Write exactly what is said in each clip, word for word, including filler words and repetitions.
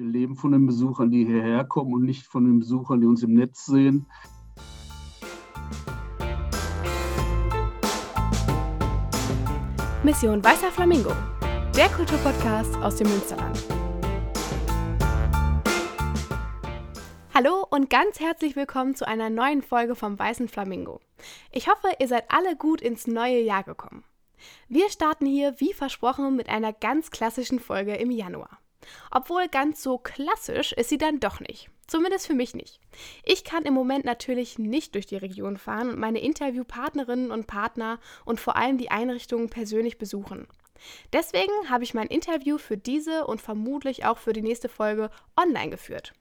Wir leben von den Besuchern, die hierher kommen und nicht von den Besuchern, die uns im Netz sehen. Mission Weißer Flamingo, der Kulturpodcast aus dem Münsterland. Hallo und ganz herzlich willkommen zu einer neuen Folge vom Weißen Flamingo. Ich hoffe, ihr seid alle gut ins neue Jahr gekommen. Wir starten hier, wie versprochen, mit einer ganz klassischen Folge im Januar. Obwohl ganz so klassisch ist sie dann doch nicht. Zumindest für mich nicht. Ich kann im Moment natürlich nicht durch die Region fahren und meine Interviewpartnerinnen und Partner und vor allem die Einrichtungen persönlich besuchen. Deswegen habe ich mein Interview für diese und vermutlich auch für die nächste Folge online geführt.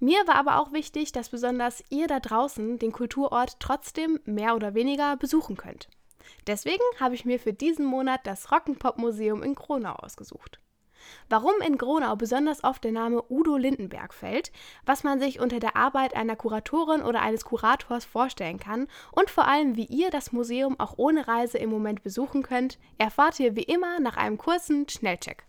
Mir war aber auch wichtig, dass besonders ihr da draußen den Kulturort trotzdem mehr oder weniger besuchen könnt. Deswegen habe ich mir für diesen Monat das Rock'n'Pop-Museum in Gronau ausgesucht. Warum in Gronau besonders oft der Name Udo Lindenberg fällt, was man sich unter der Arbeit einer Kuratorin oder eines Kurators vorstellen kann und vor allem, wie ihr das Museum auch ohne Reise im Moment besuchen könnt, erfahrt ihr wie immer nach einem kurzen Schnellcheck.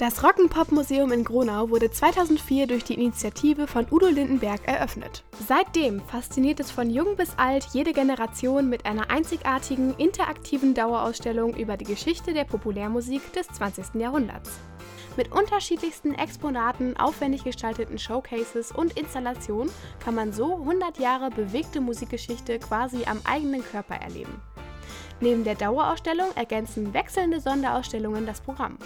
Das Rock'n'Pop-Museum in Gronau wurde zweitausendvier durch die Initiative von Udo Lindenberg eröffnet. Seitdem fasziniert es von jung bis alt jede Generation mit einer einzigartigen, interaktiven Dauerausstellung über die Geschichte der Populärmusik des zwanzigsten Jahrhunderts. Mit unterschiedlichsten Exponaten, aufwendig gestalteten Showcases und Installationen kann man so hundert Jahre bewegte Musikgeschichte quasi am eigenen Körper erleben. Neben der Dauerausstellung ergänzen wechselnde Sonderausstellungen das Programm.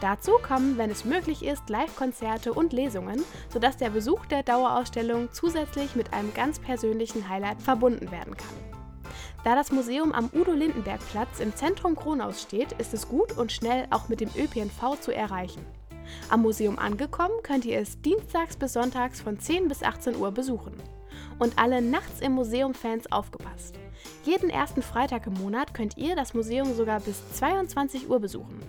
Dazu kommen, wenn es möglich ist, Live-Konzerte und Lesungen, sodass der Besuch der Dauerausstellung zusätzlich mit einem ganz persönlichen Highlight verbunden werden kann. Da das Museum am Udo-Lindenberg-Platz im Zentrum Gronaus steht, ist es gut und schnell auch mit dem Ö P N V zu erreichen. Am Museum angekommen könnt ihr es dienstags bis sonntags von zehn bis achtzehn Uhr besuchen. Und alle nachts im Museum-Fans aufgepasst. Jeden ersten Freitag im Monat könnt ihr das Museum sogar bis zweiundzwanzig Uhr besuchen.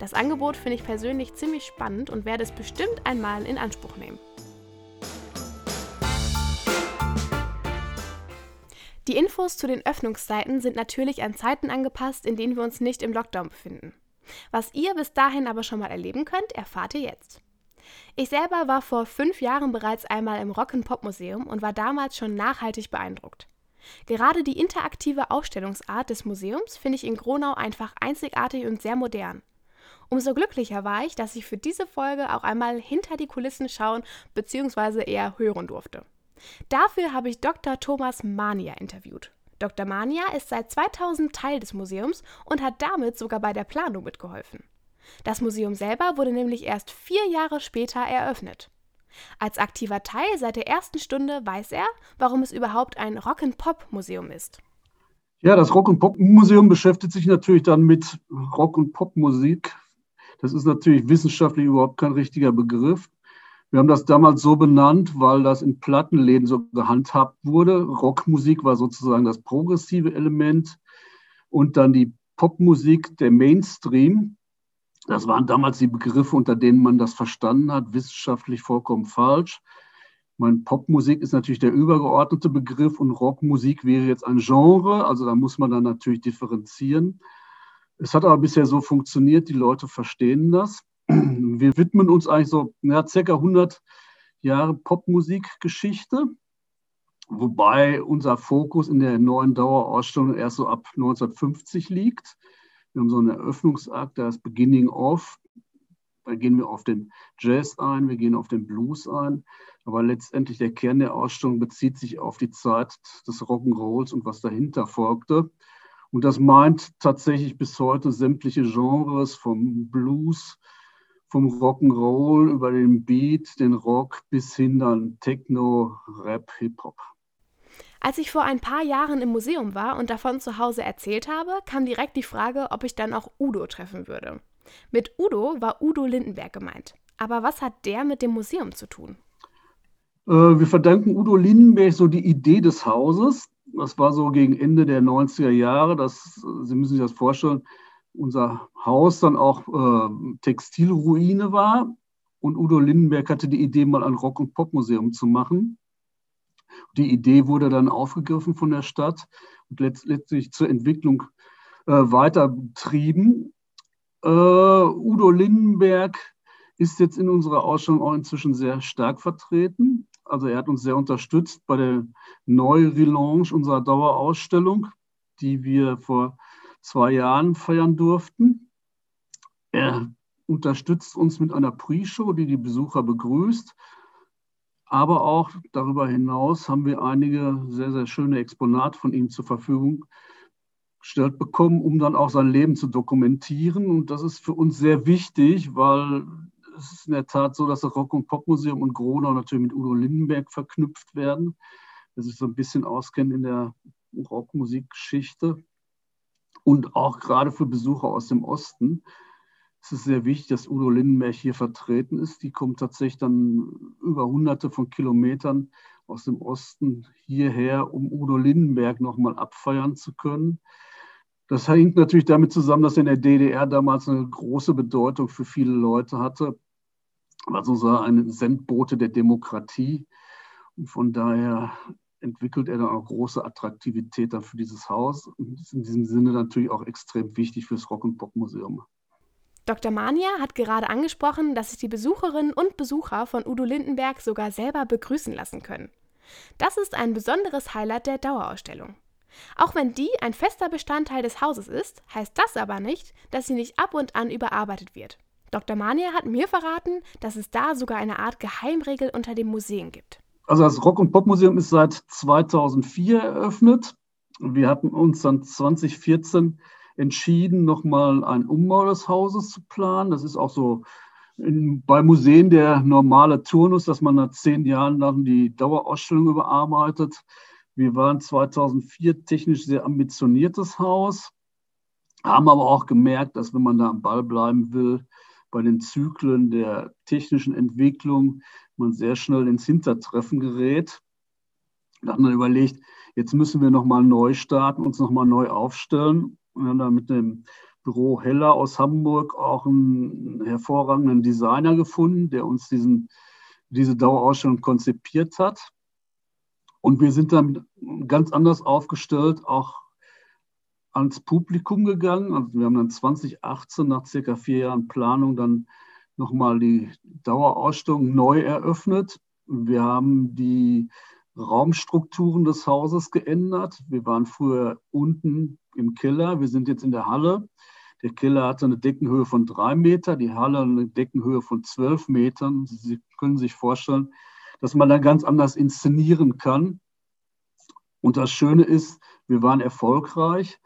Das Angebot finde ich persönlich ziemlich spannend und werde es bestimmt einmal in Anspruch nehmen. Die Infos zu den Öffnungszeiten sind natürlich an Zeiten angepasst, in denen wir uns nicht im Lockdown befinden. Was ihr bis dahin aber schon mal erleben könnt, erfahrt ihr jetzt. Ich selber war vor fünf Jahren bereits einmal im Rock'n'Pop-Museum und war damals schon nachhaltig beeindruckt. Gerade die interaktive Ausstellungsart des Museums finde ich in Gronau einfach einzigartig und sehr modern. Umso glücklicher war ich, dass ich für diese Folge auch einmal hinter die Kulissen schauen bzw. eher hören durfte. Dafür habe ich Doktor Thomas Mania interviewt. Doktor Mania ist seit zweitausend Teil des Museums und hat damit sogar bei der Planung mitgeholfen. Das Museum selber wurde nämlich erst vier Jahre später eröffnet. Als aktiver Teil seit der ersten Stunde weiß er, warum es überhaupt ein Rock'n'Pop-Museum ist. Ja, das Rock'n'Pop-Museum beschäftigt sich natürlich dann mit Rock- und Popmusik. Das ist natürlich wissenschaftlich überhaupt kein richtiger Begriff. Wir haben das damals so benannt, weil das in Plattenläden so gehandhabt wurde. Rockmusik war sozusagen das progressive Element und dann die Popmusik, der Mainstream. Das waren damals die Begriffe, unter denen man das verstanden hat, wissenschaftlich vollkommen falsch. Ich meine, Popmusik ist natürlich der übergeordnete Begriff und Rockmusik wäre jetzt ein Genre, also da muss man dann natürlich differenzieren. Es hat aber bisher so funktioniert, die Leute verstehen das. Wir widmen uns eigentlich so ja, ca. hundert Jahre Popmusikgeschichte, wobei unser Fokus in der neuen Dauerausstellung erst so ab neunzehnhundertfünfzig liegt. Wir haben so einen Eröffnungsakt, da ist Beginning of. Da gehen wir auf den Jazz ein, wir gehen auf den Blues ein. Aber letztendlich der Kern der Ausstellung bezieht sich auf die Zeit des Rock'n'Rolls und was dahinter folgte. Und das meint tatsächlich bis heute sämtliche Genres, vom Blues, vom Rock'n'Roll über den Beat, den Rock bis hin dann Techno, Rap, Hip-Hop. Als ich vor ein paar Jahren im Museum war und davon zu Hause erzählt habe, kam direkt die Frage, ob ich dann auch Udo treffen würde. Mit Udo war Udo Lindenberg gemeint. Aber was hat der mit dem Museum zu tun? Äh, wir verdanken Udo Lindenberg so die Idee des Hauses. Das war so gegen Ende der neunziger Jahre. Das, Sie müssen sich das vorstellen, unser Haus dann auch äh, Textilruine war. Und Udo Lindenberg hatte die Idee, mal ein Rock- und Popmuseum zu machen. Die Idee wurde dann aufgegriffen von der Stadt und letztlich zur Entwicklung äh, weiter betrieben. Äh, Udo Lindenberg ist jetzt in unserer Ausstellung auch inzwischen sehr stark vertreten. Also er hat uns sehr unterstützt bei der Neu-Relaunch unserer Dauerausstellung, die wir vor zwei Jahren feiern durften. Er unterstützt uns mit einer Pre-Show, die die Besucher begrüßt. Aber auch darüber hinaus haben wir einige sehr, sehr schöne Exponate von ihm zur Verfügung gestellt bekommen, um dann auch sein Leben zu dokumentieren. Und das ist für uns sehr wichtig, weil es ist in der Tat so, dass das Rock'n'Pop-Museum und Gronau natürlich mit Udo Lindenberg verknüpft werden. Das ist so ein bisschen auskennen in der Rockmusikgeschichte. Und auch gerade für Besucher aus dem Osten. Es ist sehr wichtig, dass Udo Lindenberg hier vertreten ist. Die kommen tatsächlich dann über hunderte von Kilometern aus dem Osten hierher, um Udo Lindenberg nochmal abfeiern zu können. Das hängt natürlich damit zusammen, dass er in der D D R damals eine große Bedeutung für viele Leute hatte, war sozusagen ein Sendbote der Demokratie. Und von daher entwickelt er dann auch große Attraktivität dann für dieses Haus. Und ist in diesem Sinne natürlich auch extrem wichtig für das Rock'n'Pop-Museum. Doktor Mania hat gerade angesprochen, dass sich die Besucherinnen und Besucher von Udo Lindenberg sogar selber begrüßen lassen können. Das ist ein besonderes Highlight der Dauerausstellung. Auch wenn die ein fester Bestandteil des Hauses ist, heißt das aber nicht, dass sie nicht ab und an überarbeitet wird. Doktor Mania hat mir verraten, dass es da sogar eine Art Geheimregel unter den Museen gibt. Also das Rock'n'Pop-Museum ist seit zweitausendvier eröffnet. Wir hatten uns dann zweitausendvierzehn entschieden, nochmal einen Umbau des Hauses zu planen. Das ist auch so in, bei Museen der normale Turnus, dass man nach zehn Jahren dann die Dauerausstellung überarbeitet. Wir waren zweitausendvier technisch sehr ambitioniertes Haus, haben aber auch gemerkt, dass wenn man da am Ball bleiben will, bei den Zyklen der technischen Entwicklung, man sehr schnell ins Hintertreffen gerät. Da haben wir überlegt, jetzt müssen wir nochmal neu starten, uns nochmal neu aufstellen. Wir haben da mit dem Büro Heller aus Hamburg auch einen hervorragenden Designer gefunden, der uns diesen, diese Dauerausstellung konzipiert hat. Und wir sind dann ganz anders aufgestellt, auch ans Publikum gegangen. Also wir haben dann zweitausendachtzehn, nach circa vier Jahren Planung, dann nochmal die Dauerausstellung neu eröffnet. Wir haben die Raumstrukturen des Hauses geändert. Wir waren früher unten im Keller, wir sind jetzt in der Halle. Der Keller hatte eine Deckenhöhe von drei Meter, die Halle eine Deckenhöhe von zwölf Metern. Sie können sich vorstellen, dass man dann ganz anders inszenieren kann. Und das Schöne ist, wir waren erfolgreich.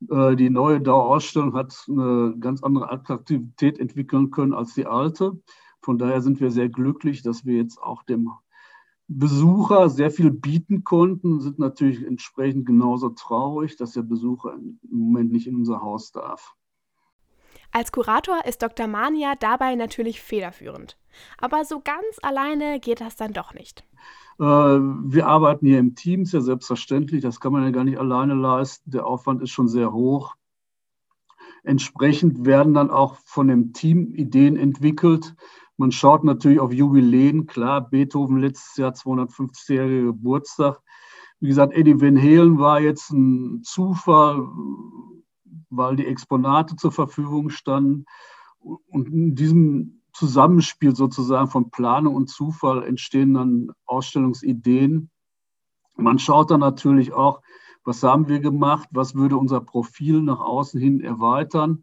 Die neue Dauerausstellung hat eine ganz andere Attraktivität entwickeln können als die alte. Von daher sind wir sehr glücklich, dass wir jetzt auch dem Besucher sehr viel bieten konnten, sind natürlich entsprechend genauso traurig, dass der Besucher im Moment nicht in unser Haus darf. Als Kurator ist Doktor Mania dabei natürlich federführend. Aber so ganz alleine geht das dann doch nicht. Äh, wir arbeiten hier im Team, ist ja selbstverständlich, das kann man ja gar nicht alleine leisten. Der Aufwand ist schon sehr hoch. Entsprechend werden dann auch von dem Team Ideen entwickelt. Man schaut natürlich auf Jubiläen, klar, Beethoven letztes Jahr, zweihundertfünfzigjähriger Geburtstag. Wie gesagt, Eddie Van Halen war jetzt ein Zufall, weil die Exponate zur Verfügung standen. Und in diesem Zusammenspiel sozusagen von Planung und Zufall entstehen dann Ausstellungsideen. Man schaut dann natürlich auch, was haben wir gemacht, was würde unser Profil nach außen hin erweitern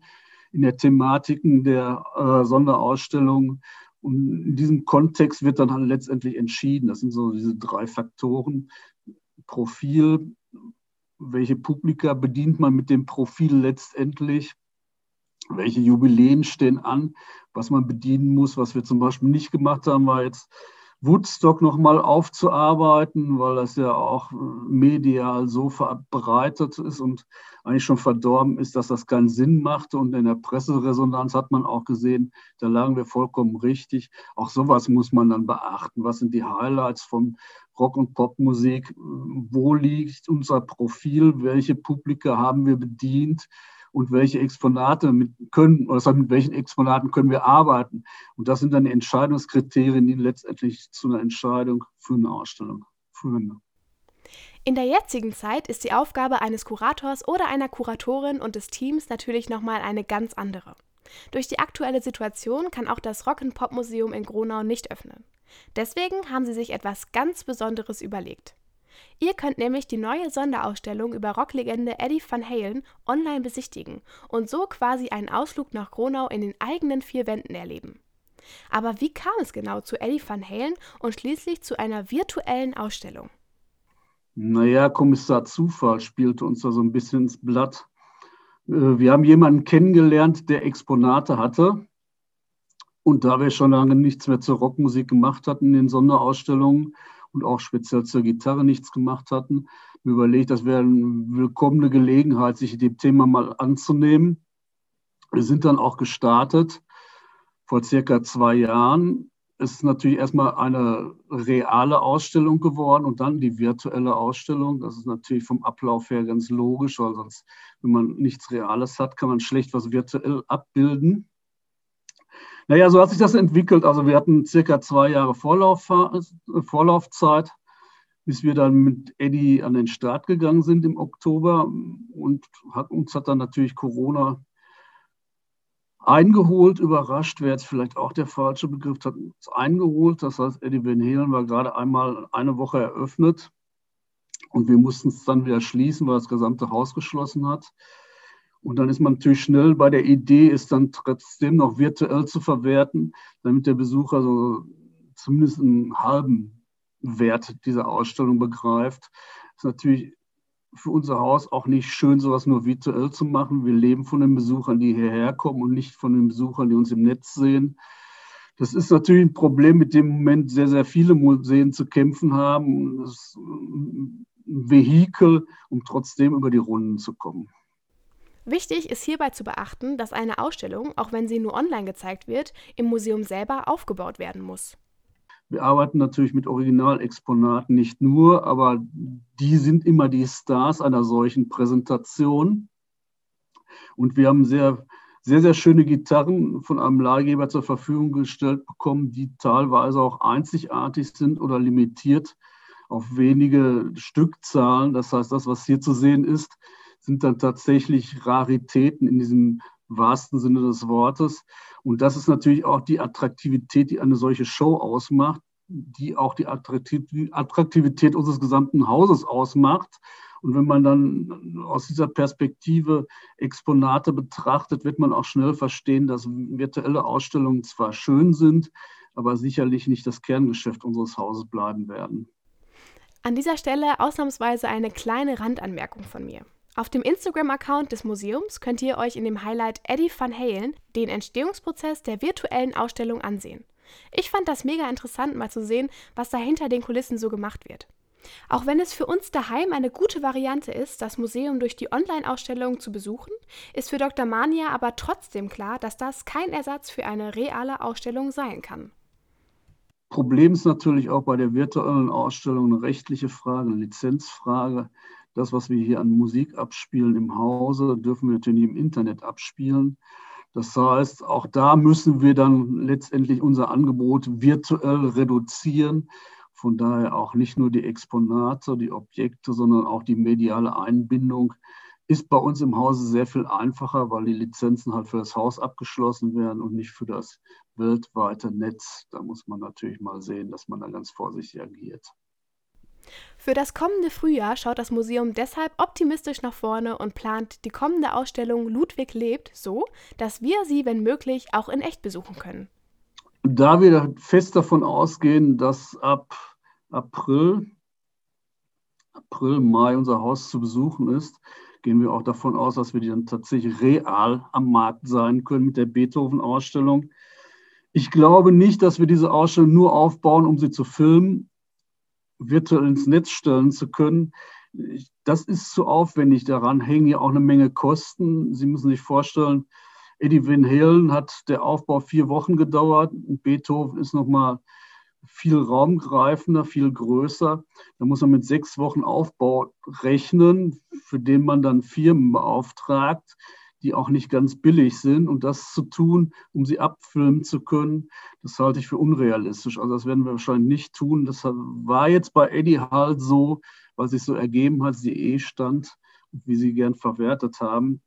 in der Thematiken der äh, Sonderausstellung. Und in diesem Kontext wird dann halt letztendlich entschieden. Das sind so diese drei Faktoren. Profil, welche Publika bedient man mit dem Profil letztendlich? Welche Jubiläen stehen an? Was man bedienen muss, was wir zum Beispiel nicht gemacht haben, war jetzt Woodstock nochmal aufzuarbeiten, weil das ja auch medial so verbreitet ist und eigentlich schon verdorben ist, dass das keinen Sinn machte. Und in der Presseresonanz hat man auch gesehen, da lagen wir vollkommen richtig. Auch sowas muss man dann beachten. Was sind die Highlights von Rock- und Popmusik? Wo liegt unser Profil? Welche Publika haben wir bedient? Und welche Exponate mit können, oder mit welchen Exponaten können wir arbeiten? Und das sind dann die Entscheidungskriterien, die letztendlich zu einer Entscheidung für eine Ausstellung führen. In der jetzigen Zeit ist die Aufgabe eines Kurators oder einer Kuratorin und des Teams natürlich nochmal eine ganz andere. Durch die aktuelle Situation kann auch das Rock'n'Pop-Museum in Gronau nicht öffnen. Deswegen haben sie sich etwas ganz Besonderes überlegt. Ihr könnt nämlich die neue Sonderausstellung über Rocklegende Eddie Van Halen online besichtigen und so quasi einen Ausflug nach Gronau in den eigenen vier Wänden erleben. Aber wie kam es genau zu Eddie Van Halen und schließlich zu einer virtuellen Ausstellung? Naja, Kommissar Zufall spielte uns da so ein bisschen ins Blatt. Wir haben jemanden kennengelernt, der Exponate hatte. Und da wir schon lange nichts mehr zur Rockmusik gemacht hatten in den Sonderausstellungen und auch speziell zur Gitarre nichts gemacht hatten, überlegt, das wäre eine willkommene Gelegenheit, sich dem Thema mal anzunehmen. Wir sind dann auch gestartet vor circa zwei Jahren. Es ist natürlich erstmal eine reale Ausstellung geworden und dann die virtuelle Ausstellung. Das ist natürlich vom Ablauf her ganz logisch, weil sonst, wenn man nichts Reales hat, kann man schlecht was virtuell abbilden. Naja, so hat sich das entwickelt. Also wir hatten circa zwei Jahre Vorlauf, Vorlaufzeit, bis wir dann mit Eddie an den Start gegangen sind im Oktober. Und hat, uns hat dann natürlich Corona eingeholt, überrascht, wäre jetzt vielleicht auch der falsche Begriff, hat uns eingeholt. Das heißt, Eddie Van Halen war gerade einmal eine Woche eröffnet und wir mussten es dann wieder schließen, weil das gesamte Haus geschlossen hat. Und dann ist man natürlich schnell bei der Idee, es dann trotzdem noch virtuell zu verwerten, damit der Besucher so zumindest einen halben Wert dieser Ausstellung begreift. Das ist natürlich für unser Haus auch nicht schön, sowas nur virtuell zu machen. Wir leben von den Besuchern, die hierher kommen und nicht von den Besuchern, die uns im Netz sehen. Das ist natürlich ein Problem, mit dem im Moment sehr, sehr viele Museen zu kämpfen haben. Das ist ein Vehikel, um trotzdem über die Runden zu kommen. Wichtig ist hierbei zu beachten, dass eine Ausstellung, auch wenn sie nur online gezeigt wird, im Museum selber aufgebaut werden muss. Wir arbeiten natürlich mit Originalexponaten nicht nur, aber die sind immer die Stars einer solchen Präsentation. Und wir haben sehr, sehr, sehr schöne Gitarren von einem Leihgeber zur Verfügung gestellt bekommen, die teilweise auch einzigartig sind oder limitiert auf wenige Stückzahlen. Das heißt, das, was hier zu sehen ist, sind dann tatsächlich Raritäten in diesem wahrsten Sinne des Wortes. Und das ist natürlich auch die Attraktivität, die eine solche Show ausmacht, die auch die Attraktivität unseres gesamten Hauses ausmacht. Und wenn man dann aus dieser Perspektive Exponate betrachtet, wird man auch schnell verstehen, dass virtuelle Ausstellungen zwar schön sind, aber sicherlich nicht das Kerngeschäft unseres Hauses bleiben werden. An dieser Stelle ausnahmsweise eine kleine Randanmerkung von mir. Auf dem Instagram-Account des Museums könnt ihr euch in dem Highlight Eddie Van Halen den Entstehungsprozess der virtuellen Ausstellung ansehen. Ich fand das mega interessant, mal zu sehen, was da hinter den Kulissen so gemacht wird. Auch wenn es für uns daheim eine gute Variante ist, das Museum durch die Online-Ausstellung zu besuchen, ist für Doktor Mania aber trotzdem klar, dass das kein Ersatz für eine reale Ausstellung sein kann. Problem ist natürlich auch bei der virtuellen Ausstellung eine rechtliche Frage, eine Lizenzfrage. Das, was wir hier an Musik abspielen im Hause, dürfen wir natürlich im Internet abspielen. Das heißt, auch da müssen wir dann letztendlich unser Angebot virtuell reduzieren. Von daher auch nicht nur die Exponate, die Objekte, sondern auch die mediale Einbindung ist bei uns im Hause sehr viel einfacher, weil die Lizenzen halt für das Haus abgeschlossen werden und nicht für das weltweite Netz. Da muss man natürlich mal sehen, dass man da ganz vorsichtig agiert. Für das kommende Frühjahr schaut das Museum deshalb optimistisch nach vorne und plant die kommende Ausstellung Ludwig lebt so, dass wir sie, wenn möglich, auch in echt besuchen können. Da wir fest davon ausgehen, dass ab April, April, Mai unser Haus zu besuchen ist, gehen wir auch davon aus, dass wir die dann tatsächlich real am Markt sein können mit der Beethoven-Ausstellung. Ich glaube nicht, dass wir diese Ausstellung nur aufbauen, um sie zu filmen, virtuell ins Netz stellen zu können. Das ist zu aufwendig. Daran hängen ja auch eine Menge Kosten. Sie müssen sich vorstellen, Eddie Van Halen hat der Aufbau vier Wochen gedauert. Beethoven ist nochmal viel raumgreifender, viel größer. Da muss man mit sechs Wochen Aufbau rechnen, für den man dann Firmen beauftragt, die auch nicht ganz billig sind. Und das zu tun, um sie abfilmen zu können, das halte ich für unrealistisch. Also das werden wir wahrscheinlich nicht tun. Das war jetzt bei Eddie halt so, was sich so ergeben hat, die Ehe stand, wie sie gern verwertet haben.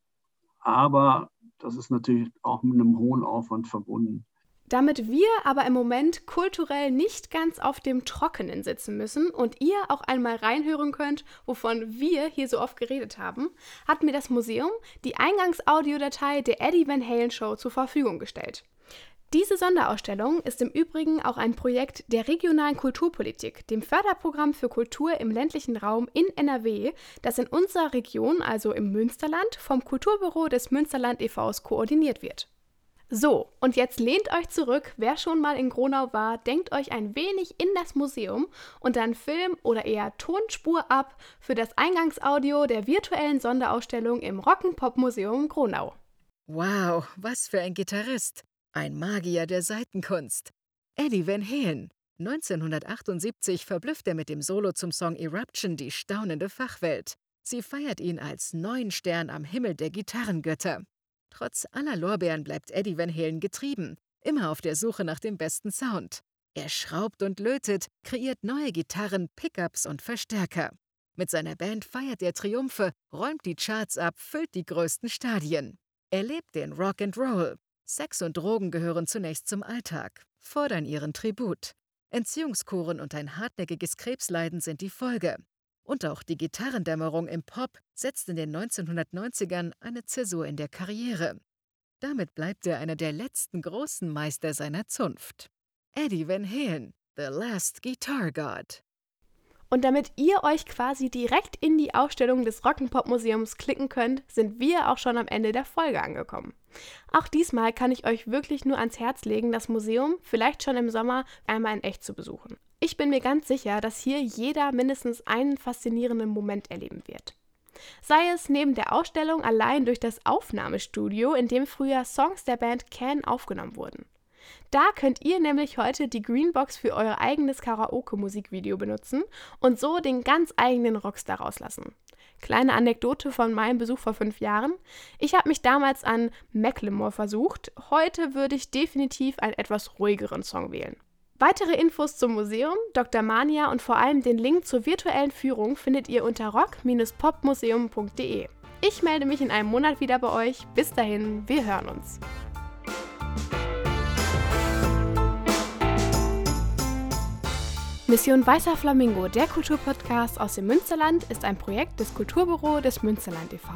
Aber das ist natürlich auch mit einem hohen Aufwand verbunden. Damit wir aber im Moment kulturell nicht ganz auf dem Trockenen sitzen müssen und ihr auch einmal reinhören könnt, wovon wir hier so oft geredet haben, hat mir das Museum die Eingangsaudiodatei der Eddie Van Halen Show zur Verfügung gestellt. Diese Sonderausstellung ist im Übrigen auch ein Projekt der regionalen Kulturpolitik, dem Förderprogramm für Kultur im ländlichen Raum in N R W, das in unserer Region, also im Münsterland, vom Kulturbüro des Münsterland e V koordiniert wird. So, und jetzt lehnt euch zurück, wer schon mal in Gronau war, denkt euch ein wenig in das Museum und dann Film oder eher Tonspur ab für das Eingangsaudio der virtuellen Sonderausstellung im Rock'n'Pop-Museum Gronau. Wow, was für ein Gitarrist! Ein Magier der Saitenkunst. Eddie Van Halen. neunzehnhundertachtundsiebzig verblüfft er mit dem Solo zum Song Eruption die staunende Fachwelt. Sie feiert ihn als neuen Stern am Himmel der Gitarrengötter. Trotz aller Lorbeeren bleibt Eddie Van Halen getrieben, immer auf der Suche nach dem besten Sound. Er schraubt und lötet, kreiert neue Gitarren, Pickups und Verstärker. Mit seiner Band feiert er Triumphe, räumt die Charts ab, füllt die größten Stadien. Er lebt den Rock and Roll. Sex und Drogen gehören zunächst zum Alltag, fordern ihren Tribut. Entziehungskuren und ein hartnäckiges Krebsleiden sind die Folge. Und auch die Gitarrendämmerung im Pop setzt in den neunzehnhundertneunzigern eine Zäsur in der Karriere. Damit bleibt er einer der letzten großen Meister seiner Zunft. Eddie Van Halen, The Last Guitar God. Und damit ihr euch quasi direkt in die Ausstellung des Rock'n'Pop-Museums klicken könnt, sind wir auch schon am Ende der Folge angekommen. Auch diesmal kann ich euch wirklich nur ans Herz legen, das Museum vielleicht schon im Sommer einmal in echt zu besuchen. Ich bin mir ganz sicher, dass hier jeder mindestens einen faszinierenden Moment erleben wird. Sei es neben der Ausstellung allein durch das Aufnahmestudio, in dem früher Songs der Band Can aufgenommen wurden. Da könnt ihr nämlich heute die Greenbox für euer eigenes Karaoke-Musikvideo benutzen und so den ganz eigenen Rockstar rauslassen. Kleine Anekdote von meinem Besuch vor fünf Jahren. Ich habe mich damals an Macklemore versucht. Heute würde ich definitiv einen etwas ruhigeren Song wählen. Weitere Infos zum Museum, Doktor Mania und vor allem den Link zur virtuellen Führung findet ihr unter rock dash pop dash museum punkt de. Ich melde mich in einem Monat wieder bei euch. Bis dahin, wir hören uns. Mission Weißer Flamingo, der Kulturpodcast aus dem Münsterland, ist ein Projekt des Kulturbüro des Münsterland e V